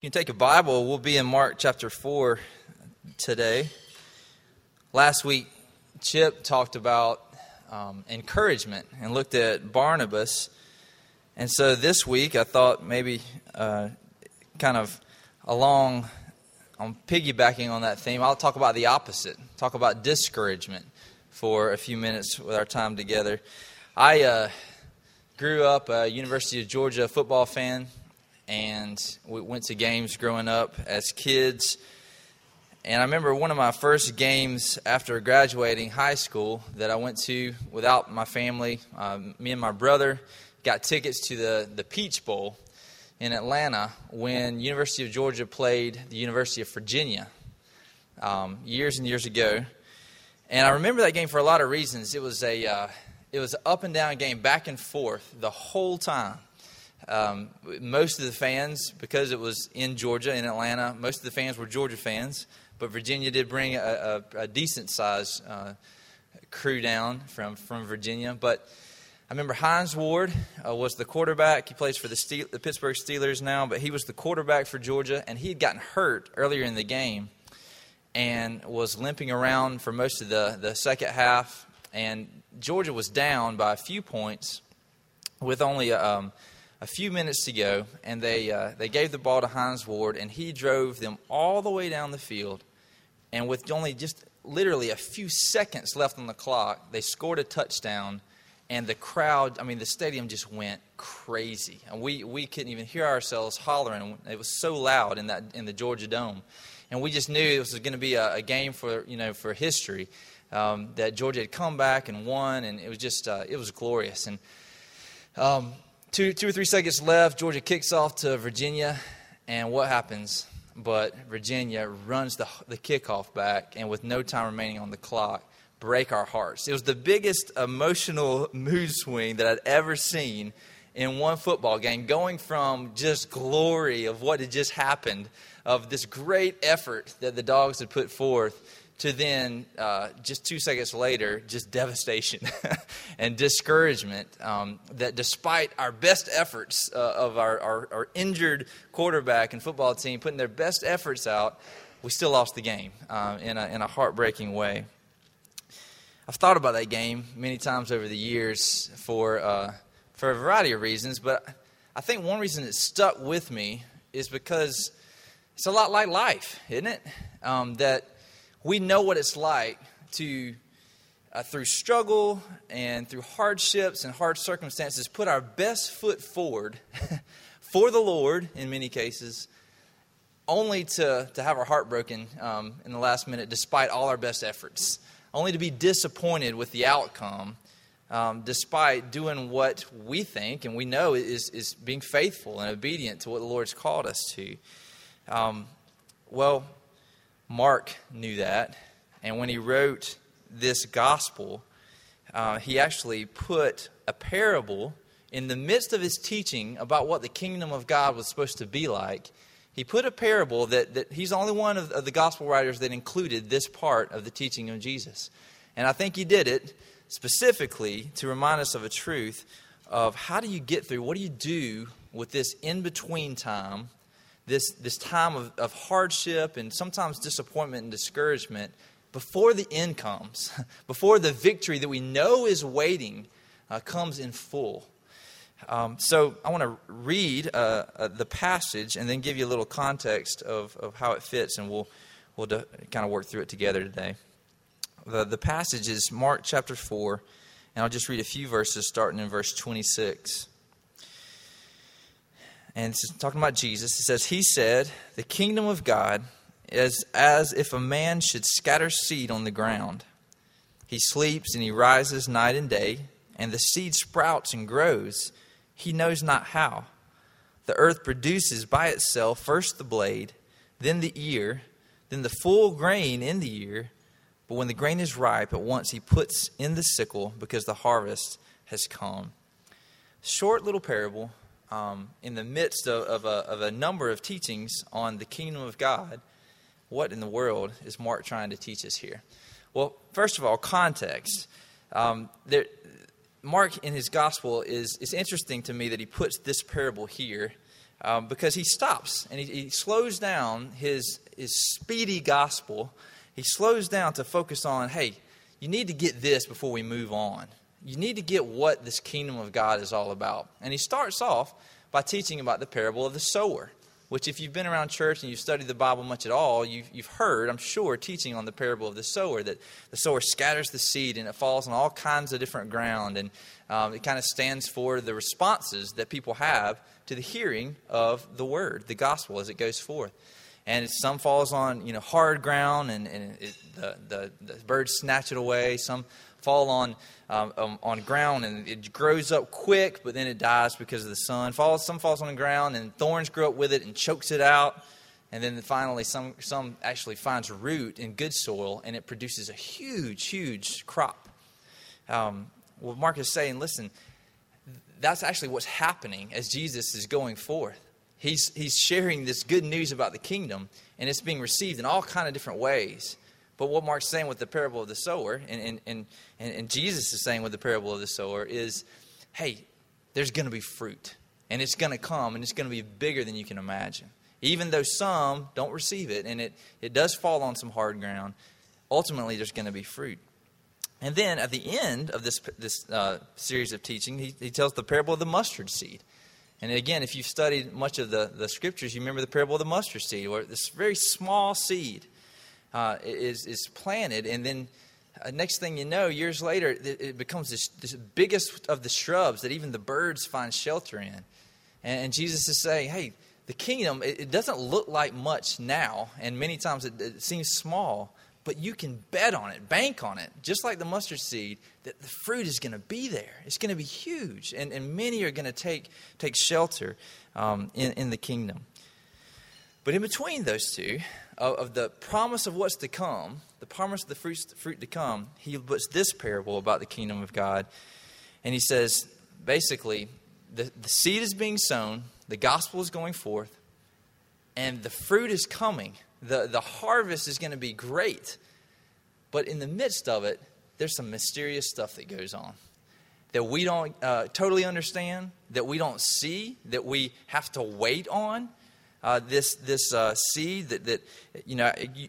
You can take a Bible. We'll be in Mark chapter 4 today. Last week, Chip talked about encouragement and looked at Barnabas. And so this week, I thought maybe I'm piggybacking on that theme. I'll talk about the opposite. Talk about discouragement for a few minutes with our time together. I grew up a University of Georgia football fan. And we went to games growing up as kids. And I remember one of my first games after graduating high school that I went to without my family. Me and my brother got tickets to the Peach Bowl in Atlanta when University of Georgia played the University of Virginia years and years ago. And I remember that game for a lot of reasons. It was an up and down game, back and forth the whole time. Most of the fans, because it was in Georgia, in Atlanta, most of the fans were Georgia fans. But Virginia did bring a decent-sized crew down from Virginia. But I remember Hines Ward was the quarterback. He plays for the Pittsburgh Steelers now, but he was the quarterback for Georgia. And he had gotten hurt earlier in the game and was limping around for most of the second half. And Georgia was down by a few points with only a few minutes to go, and they gave the ball to Hines Ward, and he drove them all the way down the field. And with only just literally a few seconds left on the clock, they scored a touchdown, and the crowd, the stadium just went crazy. And we couldn't even hear ourselves hollering. It was so loud in the Georgia Dome. And we just knew it was going to be a game for history, that Georgia had come back and won, and it was just it was glorious. And Two or three seconds left, Georgia kicks off to Virginia, and what happens? But Virginia runs the kickoff back, and with no time remaining on the clock, break our hearts. It was the biggest emotional mood swing that I'd ever seen in one football game, going from just glory of what had just happened, of this great effort that the Dogs had put forth, to then, just 2 seconds later, just devastation and discouragement that despite our best efforts of our injured quarterback and football team putting their best efforts out, we still lost the game in a heartbreaking way. I've thought about that game many times over the years for a variety of reasons, but I think one reason it stuck with me is because it's a lot like life, isn't it? That we know what it's like to, through struggle and through hardships and hard circumstances, put our best foot forward for the Lord in many cases, only to have our heart broken in the last minute despite all our best efforts, only to be disappointed with the outcome despite doing what we think and we know is being faithful and obedient to what the Lord's called us to. Mark knew that, and when he wrote this gospel, he actually put a parable in the midst of his teaching about what the kingdom of God was supposed to be like. He put a parable that he's the only one of the gospel writers that included this part of the teaching of Jesus. And I think he did it specifically to remind us of a truth of how do you get through, what do you do with this in-between time, This time of hardship and sometimes disappointment and discouragement before the end comes, before the victory that we know is waiting comes in full. So I want to read the passage and then give you a little context of how it fits, and we'll kind of work through it together today. The passage is Mark chapter 4, and I'll just read a few verses starting in verse 26. And this is talking about Jesus. It says, "He said, the kingdom of God is as if a man should scatter seed on the ground. He sleeps and he rises night and day, and the seed sprouts and grows. He knows not how. The earth produces by itself first the blade, then the ear, then the full grain in the ear. But when the grain is ripe, at once he puts in the sickle, because the harvest has come." Short little parable. In the midst of a number of teachings on the kingdom of God, what in the world is Mark trying to teach us here? Well, first of all, context. Mark in his gospel, it's interesting to me that he puts this parable here because he stops and he slows down his speedy gospel. He slows down to focus on, hey, you need to get this before we move on. You need to get what this kingdom of God is all about. And he starts off by teaching about the parable of the sower, which if you've been around church and you've studied the Bible much at all, you've heard, I'm sure, teaching on the parable of the sower, that the sower scatters the seed and it falls on all kinds of different ground. And it kind of stands for the responses that people have to the hearing of the word, the gospel, as it goes forth. And some falls on hard ground, and the birds snatch it away. Some fall on ground, and it grows up quick, but then it dies because of the sun. Some falls on the ground, and thorns grow up with it and chokes it out. And then finally, some actually finds root in good soil, and it produces a huge, huge crop. What Mark is saying, listen, that's actually what's happening as Jesus is going forth. He's sharing this good news about the kingdom, and it's being received in all kind of different ways. But what Mark's saying with the parable of the sower, and Jesus is saying with the parable of the sower, is, hey, there's going to be fruit, and it's going to come, and it's going to be bigger than you can imagine. Even though some don't receive it, and it does fall on some hard ground, ultimately there's going to be fruit. And then at the end of this series of teaching, he tells the parable of the mustard seed. And again, if you've studied much of the scriptures, you remember the parable of the mustard seed, where this very small seed is planted. And then next thing you know, years later, it becomes this biggest of the shrubs that even the birds find shelter in. And Jesus is saying, hey, the kingdom, it doesn't look like much now. And many times it seems small, but you can bet on it, bank on it, just like the mustard seed, that the fruit is going to be there. It's going to be huge, and many are going to take shelter in the kingdom. But in between those two, of the promise of what's to come, the promise of the fruit to come, he puts this parable about the kingdom of God, and he says, basically, the seed is being sown, the gospel is going forth, and the fruit is coming. The harvest is going to be great, but in the midst of it, there's some mysterious stuff that goes on that we don't totally understand, that we don't see, that we have to wait on. This seed that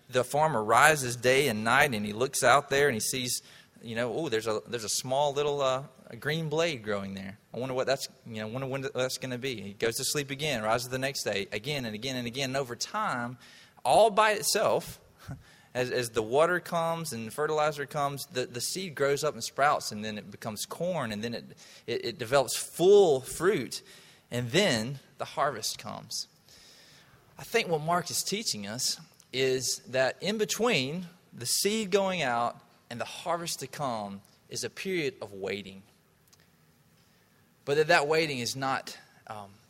the farmer rises day and night, and he looks out there and he sees, there's a small little a green blade growing there. I wonder what that's, when that's going to be. He goes to sleep again, rises the next day, again and again and again, and over time. All by itself, as the water comes and the fertilizer comes, the seed grows up and sprouts, and then it becomes corn, and then it develops full fruit, and then the harvest comes. I think what Mark is teaching us is that in between the seed going out and the harvest to come is a period of waiting. But that waiting is not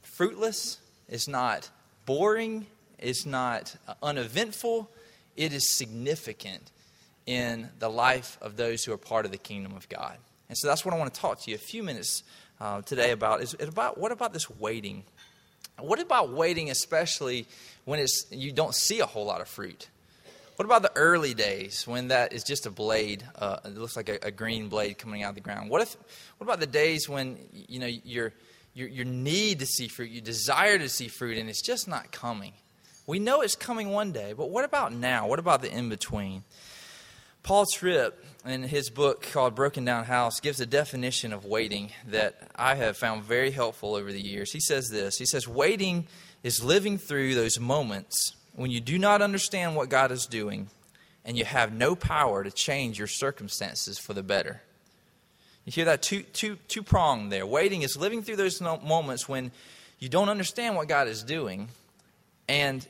fruitless, it's not boring, it's not uneventful. It is significant in the life of those who are part of the kingdom of God. And so that's what I want to talk to you a few minutes today about. What about this waiting? What about waiting, especially when you don't see a whole lot of fruit? What about the early days when that is just a blade? It looks like a green blade coming out of the ground. What about the days when your need to see fruit, your desire to see fruit, and it's just not coming? We know it's coming one day, but what about now? What about the in-between? Paul Tripp, in his book called Broken Down House, gives a definition of waiting that I have found very helpful over the years. He says this. He says, waiting is living through those moments when you do not understand what God is doing and you have no power to change your circumstances for the better. You hear that two-pronged there. Waiting is living through those moments when you don't understand what God is doing and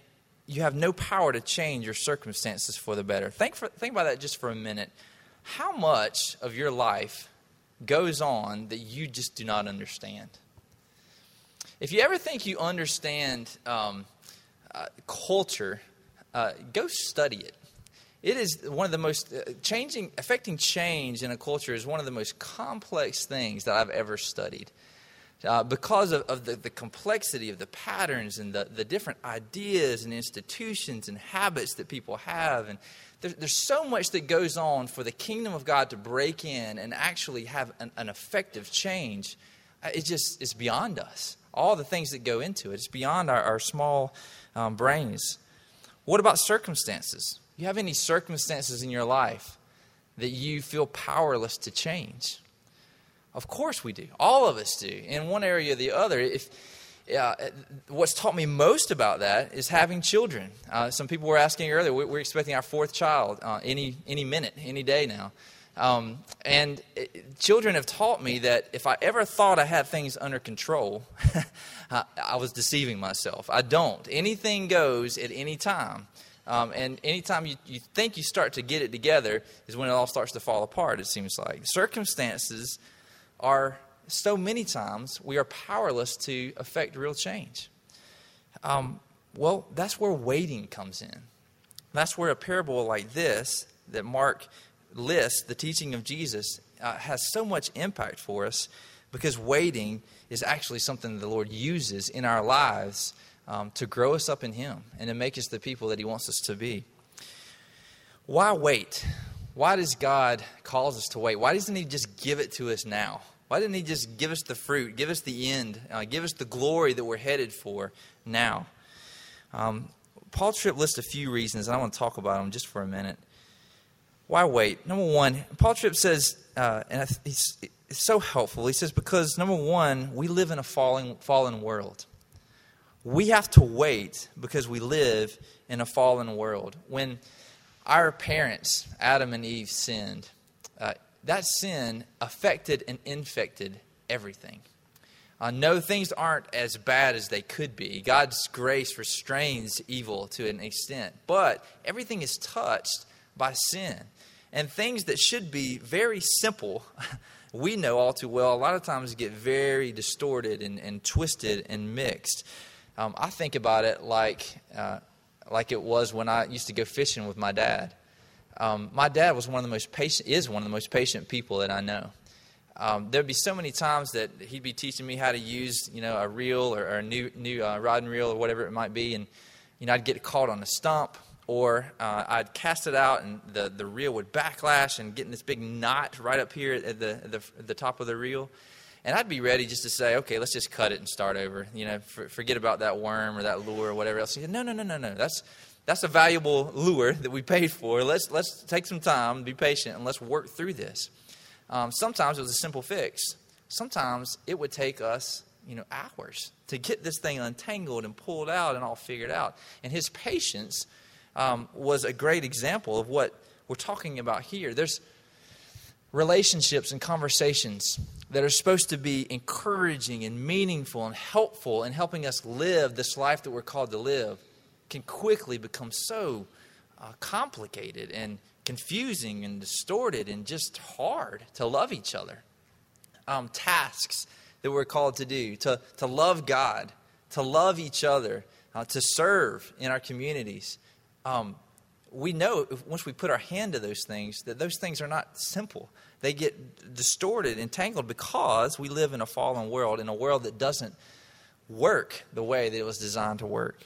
you have no power to change your circumstances for the better. Think about that just for a minute. How much of your life goes on that you just do not understand? If you ever think you understand culture, go study it. It is one of the most affecting change in a culture is one of the most complex things that I've ever studied. Because of the complexity of the patterns and the different ideas and institutions and habits that people have. And there's so much that goes on for the kingdom of God to break in and actually have an effective change. It's beyond us. All the things that go into it. It's beyond our small brains. What about circumstances? You have any circumstances in your life that you feel powerless to change? Of course we do. All of us do. In one area or the other. What's taught me most about that is having children. Some people were asking earlier, we're expecting our fourth child any minute, any day now. Children have taught me that if I ever thought I had things under control, I was deceiving myself. I don't. Anything goes at any time. And anytime you think you start to get it together is when it all starts to fall apart, it seems like. Circumstances are so many times we are powerless to affect real change. That's where waiting comes in. That's where a parable like this that Mark lists, the teaching of Jesus, has so much impact for us, because waiting is actually something the Lord uses in our lives to grow us up in Him and to make us the people that He wants us to be. Why wait? Why does God cause us to wait? Why doesn't He just give it to us now? Why didn't He just give us the fruit, give us the end, give us the glory that we're headed for now? Paul Tripp lists a few reasons, and I want to talk about them just for a minute. Why wait? Number one, Paul Tripp says, and it's so helpful, he says, because number one, we live in a fallen world. We have to wait because we live in a fallen world. When our parents, Adam and Eve, sinned, that sin affected and infected everything. No, things aren't as bad as they could be. God's grace restrains evil to an extent. But everything is touched by sin. And things that should be very simple, we know all too well, a lot of times get very distorted and twisted and mixed. I think about it like it was when I used to go fishing with my dad. My dad was one of the most patient people that I know. There'd be so many times that he'd be teaching me how to use, a reel or a new rod and reel or whatever it might be, and I'd get caught on a stump, or I'd cast it out and the reel would backlash and get in this big knot right up here at the top of the reel, and I'd be ready just to say, okay, let's just cut it and start over. Forget about that worm or that lure or whatever else. He said, no. That's a valuable lure that we paid for. Let's take some time, be patient, and let's work through this. Sometimes it was a simple fix. Sometimes it would take us, hours to get this thing untangled and pulled out and all figured out. And his patience was a great example of what we're talking about here. There's relationships and conversations that are supposed to be encouraging and meaningful and helpful in helping us live this life that we're called to live, can quickly become so complicated and confusing and distorted and just hard to love each other. Tasks that we're called to do, to love God, to love each other, to serve in our communities. We know once we put our hand to those things, that those things are not simple. They get distorted and tangled because we live in a fallen world, in a world that doesn't work the way that it was designed to work.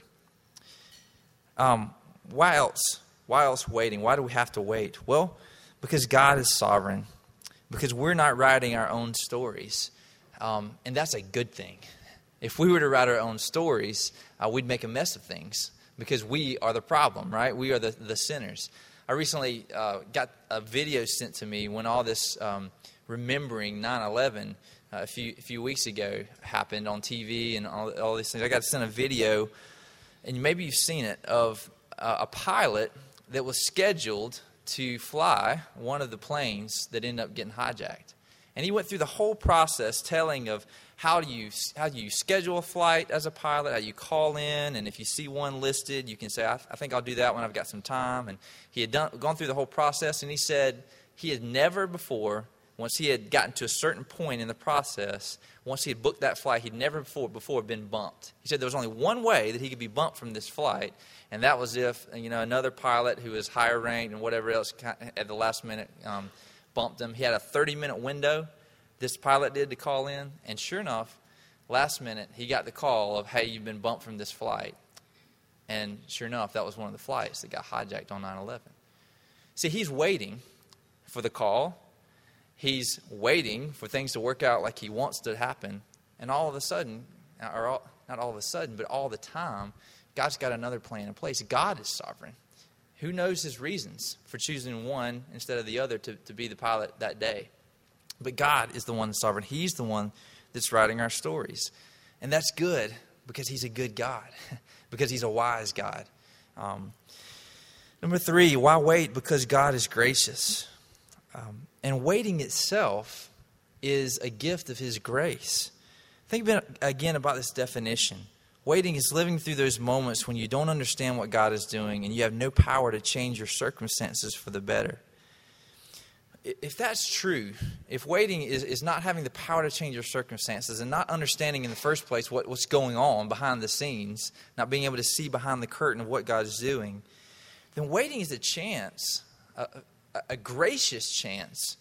Why else? Why else waiting? Why do we have to wait? Well, because God is sovereign. Because we're not writing our own stories. And that's a good thing. If we were to write our own stories, we'd make a mess of things. Because we are the problem, right? We are the sinners. I recently got a video sent to me when all this remembering 9/11 a few weeks ago happened on TV and all these things. I got sent a video, and maybe you've seen it, of a pilot that was scheduled to fly one of the planes that ended up getting hijacked. And he went through the whole process telling of how do you schedule a flight as a pilot, how you call in, and if you see one listed, you can say, I think I'll do that when I've got some time. And he had gone through the whole process, and he said he had never before, once he had gotten to a certain point in the process, once he had booked that flight, he'd never before been bumped. He said there was only one way that he could be bumped from this flight, and that was if another pilot who was higher ranked and whatever else at the last minute bumped him. He had a 30-minute window, this pilot did, to call in, and sure enough, last minute, he got the call of, hey, you've been bumped from this flight. And sure enough, that was one of the flights that got hijacked on 9/11. See, he's waiting for the call. He's waiting for things to work out like he wants to happen. And all of a sudden, not all of a sudden, but all the time, God's got another plan in place. God is sovereign. Who knows his reasons for choosing one instead of the other to be the pilot that day? But God is the one that's sovereign. He's the one that's writing our stories. And that's good because he's a good God, because he's a wise God. Number three, why wait? Because God is gracious. And waiting itself is a gift of his grace. Think again about this definition. Waiting is living through those moments when you don't understand what God is doing and you have no power to change your circumstances for the better. If that's true, if waiting is not having the power to change your circumstances and not understanding in the first place what's going on behind the scenes, not being able to see behind the curtain of what God is doing, then waiting is a chance, a gracious chance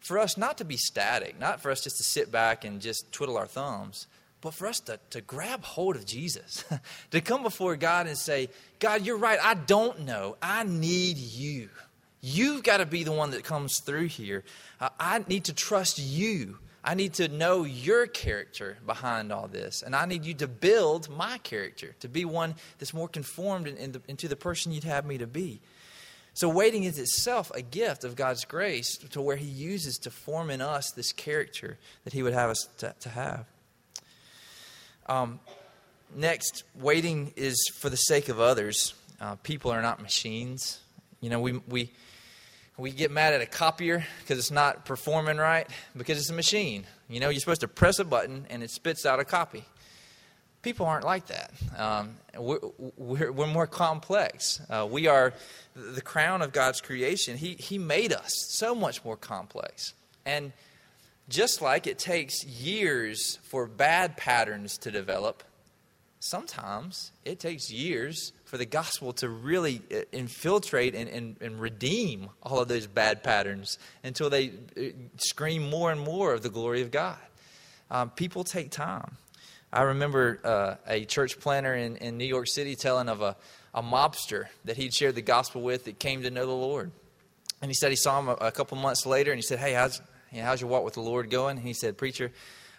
for us not to be static, not for us just to sit back and just twiddle our thumbs, but for us to grab hold of Jesus, to come before God and say, God, you're right. I don't know. I need you. You've got to be the one that comes through here. I need to trust you. I need to know your character behind all this. And I need you to build my character, to be one that's more conformed into the person you'd have me to be. So waiting is itself a gift of God's grace to where he uses to form in us this character that he would have us to have. Next, waiting is for the sake of others. People are not machines. You know, we get mad at a copier because it's not performing right because it's a machine. You know, you're supposed to press a button and it spits out a copy. People aren't like that. We're more complex. We are the crown of God's creation. He made us so much more complex. And just like it takes years for bad patterns to develop, sometimes it takes years for the gospel to really infiltrate and redeem all of those bad patterns until they scream more and more of the glory of God. People take time. I remember a church planner in New York City telling of a mobster that he'd shared the gospel with that came to know the Lord. And he said he saw him a couple months later and he said, hey, how's your walk with the Lord going? And he said, preacher,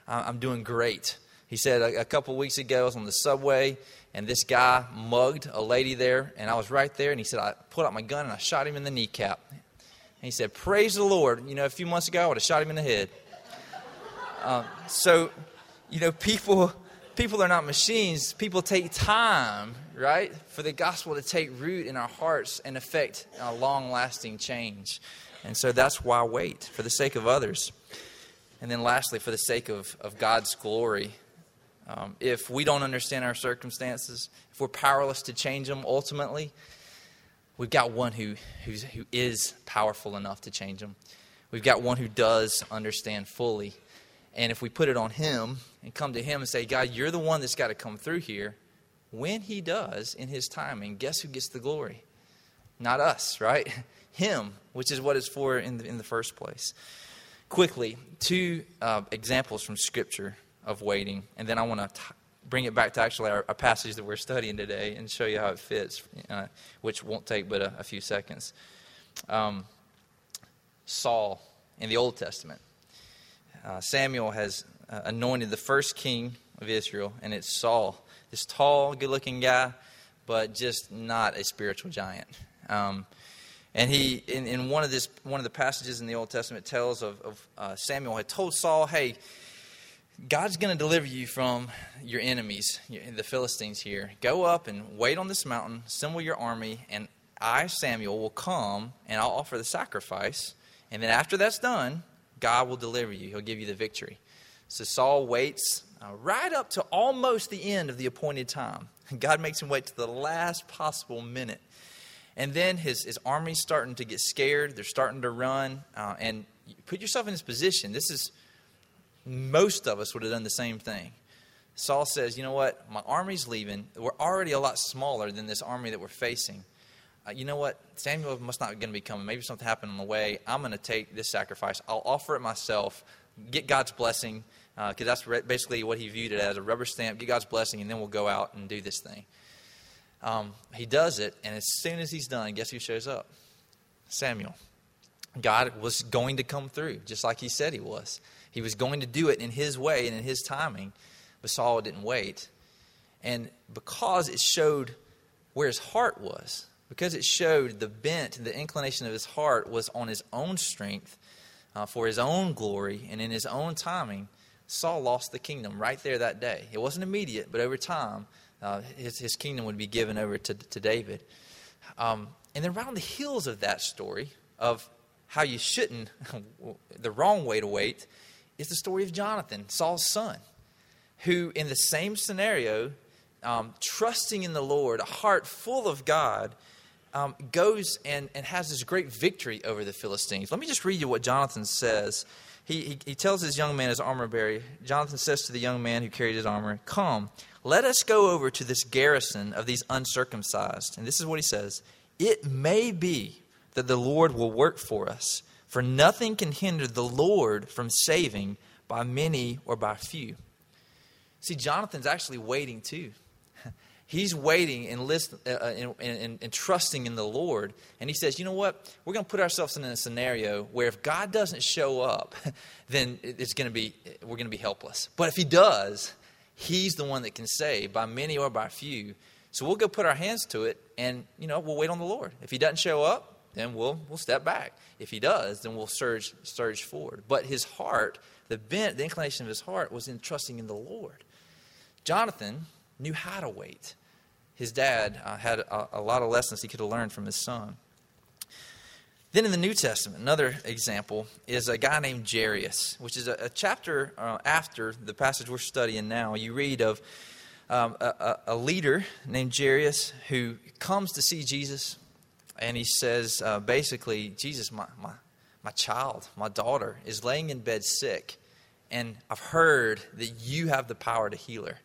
I'm doing great. He said, a couple weeks ago, I was on the subway, and this guy mugged a lady there, and I was right there. And he said, I pulled out my gun, and I shot him in the kneecap. And he said, praise the Lord. You know, a few months ago, I would have shot him in the head. So, you know, people are not machines. People take time, right, for the gospel to take root in our hearts and affect a long-lasting change. And so that's why wait, for the sake of others. And then lastly, for the sake of God's glory. If we don't understand our circumstances, if we're powerless to change them ultimately, we've got one who is powerful enough to change them. We've got one who does understand fully. And if we put it on him and come to him and say, God, you're the one that's got to come through here. When he does in his timing, guess who gets the glory? Not us, right? Him, which is what it's for in the first place. Quickly, two examples from Scripture of waiting, and then I want to bring it back to actually our passage that we're studying today and show you how it fits, which won't take but a few seconds. Saul in the Old Testament. Samuel has anointed the first king of Israel, and it's Saul, this tall, good-looking guy, but just not a spiritual giant. And he, in one of the passages in the Old Testament, tells of Samuel had told Saul, hey, God's going to deliver you from your enemies, the Philistines here. Go up and wait on this mountain, assemble your army, and I, Samuel, will come and I'll offer the sacrifice. And then after that's done, God will deliver you. He'll give you the victory. So Saul waits right up to almost the end of the appointed time. God makes him wait to the last possible minute. And then his army's starting to get scared. They're starting to run. And you put yourself in this position. Most of us would have done the same thing. Saul says, you know what? My army's leaving. We're already a lot smaller than this army that we're facing. You know what? Samuel must not going to be coming. Maybe something happened on the way. I'm going to take this sacrifice. I'll offer it myself. Get God's blessing. Because that's basically what he viewed it as, a rubber stamp. Get God's blessing, and then we'll go out and do this thing. He does it, and as soon as he's done, guess who shows up? Samuel. God was going to come through, just like he said he was. He was going to do it in his way and in his timing, but Saul didn't wait. And because it showed where his heart was, because it showed the bent, the inclination of his heart was on his own strength, for his own glory and in his own timing, Saul lost the kingdom right there that day. It wasn't immediate, but over time, his kingdom would be given over to David. And then right on the heels of that story of how you shouldn't, the wrong way to wait, is the story of Jonathan, Saul's son, who in the same scenario, trusting in the Lord, a heart full of God, goes and has this great victory over the Philistines. Let me just read you what Jonathan says. He tells his young man, his armor bearer, Jonathan says to the young man who carried his armor, "Come, let us go over to this garrison of these uncircumcised." And this is what he says: "It may be that the Lord will work for us, for nothing can hinder the Lord from saving by many or by few." See, Jonathan's actually waiting too. He's waiting and listening and trusting in the Lord. And he says, you know what? We're going to put ourselves in a scenario where if God doesn't show up, then we're going to be helpless. But if he does, he's the one that can save by many or by few. So we'll go put our hands to it and, you know, we'll wait on the Lord. If he doesn't show up, then we'll step back. If he does, then we'll surge forward. But his heart, the bent, the inclination of his heart was in trusting in the Lord. Jonathan knew how to wait. His dad had a lot of lessons he could have learned from his son. Then in the New Testament, another example is a guy named Jairus, which is a chapter after the passage we're studying now. You read of a leader named Jairus who comes to see Jesus. And he says, basically, "Jesus, my child, my daughter is laying in bed sick. And I've heard that you have the power to heal her.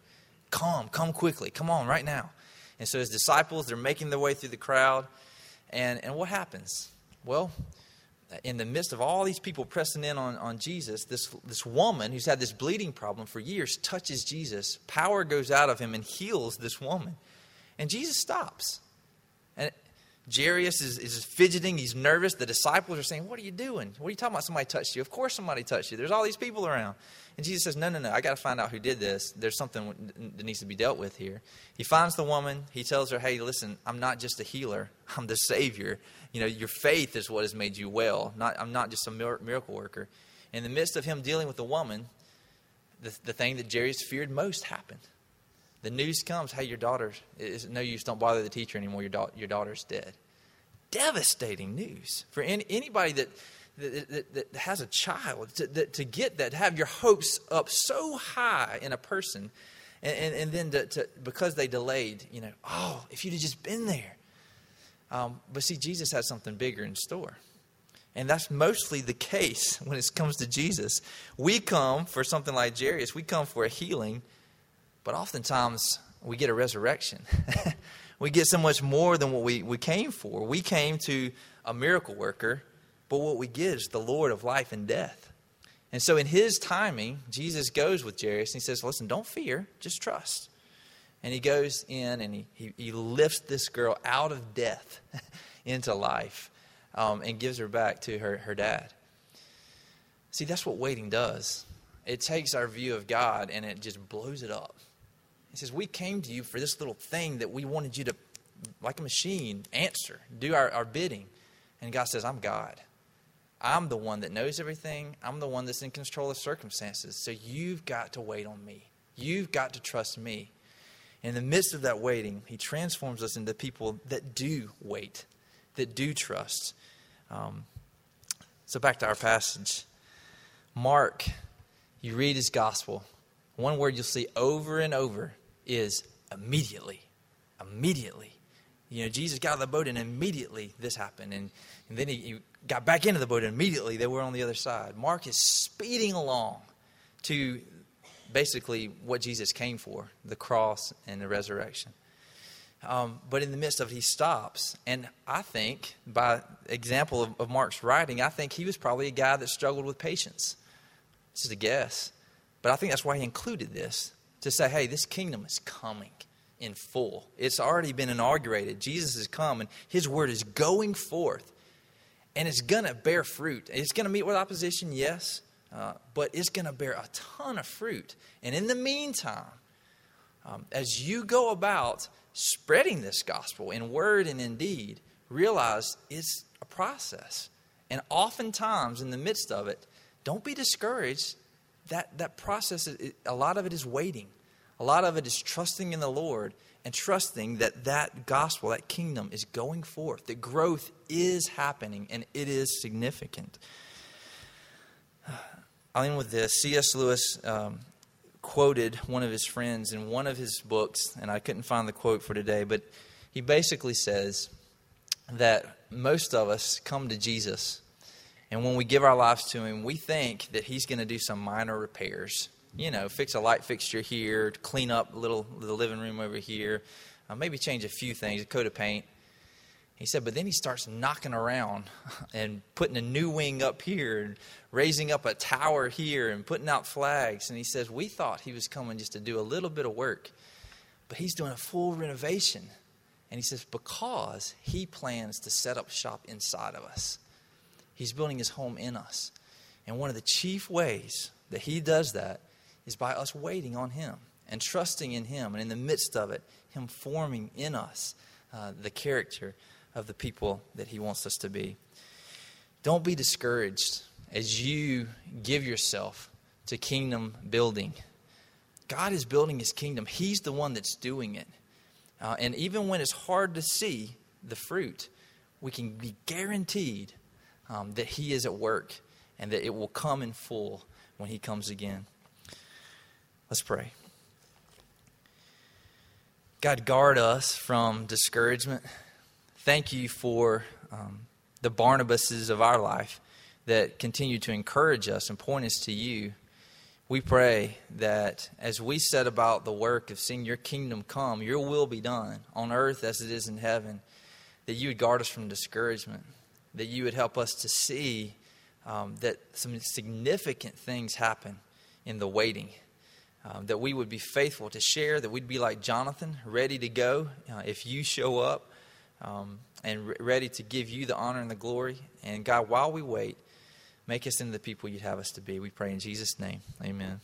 Come quickly. Come on right now." And so his disciples, they're making their way through the crowd. And what happens? Well, in the midst of all these people pressing in on Jesus, this woman who's had this bleeding problem for years touches Jesus. Power goes out of him and heals this woman. And Jesus stops. And Jairus is fidgeting. He's nervous. The disciples are saying, "What are you doing? What are you talking about? Somebody touched you. Of course somebody touched you. There's all these people around." And Jesus says, no. "I got to find out who did this. There's something that needs to be dealt with here." He finds the woman. He tells her, "Hey, listen, I'm not just a healer. I'm the Savior. You know, your faith is what has made you well. I'm not just a miracle worker." In the midst of him dealing with the woman, the thing that Jairus feared most happened. The news comes, "Hey, your daughter is no use. Don't bother the teacher anymore. Your daughter's dead." Devastating news for anybody that has a child to get that, to have your hopes up so high in a person, and then because they delayed, you know, "Oh, if you'd have just been there." But see, Jesus has something bigger in store. And that's mostly the case when it comes to Jesus. We come for something like Jairus. We come for a healing. But oftentimes, we get a resurrection. We get so much more than what we came for. We came to a miracle worker, but what we get is the Lord of life and death. And so in his timing, Jesus goes with Jairus and he says, "Listen, don't fear, just trust." And he goes in and he lifts this girl out of death into life, and gives her back to her dad. See, that's what waiting does. It takes our view of God and it just blows it up. He says, "We came to you for this little thing that we wanted you to, like a machine, answer, do our bidding." And God says, "I'm God. I'm the one that knows everything. I'm the one that's in control of circumstances. So you've got to wait on me. You've got to trust me." In the midst of that waiting, he transforms us into people that do wait, that do trust. So back to our passage. Mark, you read his gospel. One word you'll see over and over is immediately. Immediately. You know, Jesus got out of the boat and immediately this happened. And then he got back into the boat and immediately they were on the other side. Mark is speeding along to basically what Jesus came for, the cross and the resurrection. But in the midst of it, he stops. And I think, by example of Mark's writing, I think he was probably a guy that struggled with patience. This is a guess. But I think that's why he included this, to say, hey, this kingdom is coming in full. It's already been inaugurated. Jesus has come, and his word is going forth. And it's going to bear fruit. It's going to meet with opposition, yes, but it's going to bear a ton of fruit. And in the meantime, as you go about spreading this gospel in word and in deed, realize it's a process. And oftentimes in the midst of it, don't be discouraged. That process, a lot of it is waiting. A lot of it is trusting in the Lord and trusting that gospel, that kingdom is going forth. That growth is happening and it is significant. I'll end with this. C.S. Lewis quoted one of his friends in one of his books, and I couldn't find the quote for today, but he basically says that most of us come to Jesus, and when we give our lives to him, we think that he's going to do some minor repairs. You know, fix a light fixture here, clean up the living room over here, maybe change a few things, a coat of paint. He said, but then he starts knocking around and putting a new wing up here and raising up a tower here and putting out flags. And he says, we thought he was coming just to do a little bit of work, but he's doing a full renovation. And he says, because he plans to set up shop inside of us. He's building his home in us. And one of the chief ways that he does that is by us waiting on him and trusting in him. And in the midst of it, him forming in us the character of the people that he wants us to be. Don't be discouraged as you give yourself to kingdom building. God is building his kingdom. He's the one that's doing it. And even when it's hard to see the fruit, we can be guaranteed that he is at work and that it will come in full when he comes again. Let's pray. God, guard us from discouragement. Thank you for the Barnabases of our life that continue to encourage us and point us to you. We pray that as we set about the work of seeing your kingdom come, your will be done on earth as it is in heaven, that you would guard us from discouragement, that you would help us to see that some significant things happen in the waiting, that we would be faithful to share, that we'd be like Jonathan, ready to go if you show up and ready to give you the honor and the glory. And God, while we wait, make us into the people you'd have us to be. We pray in Jesus' name. Amen.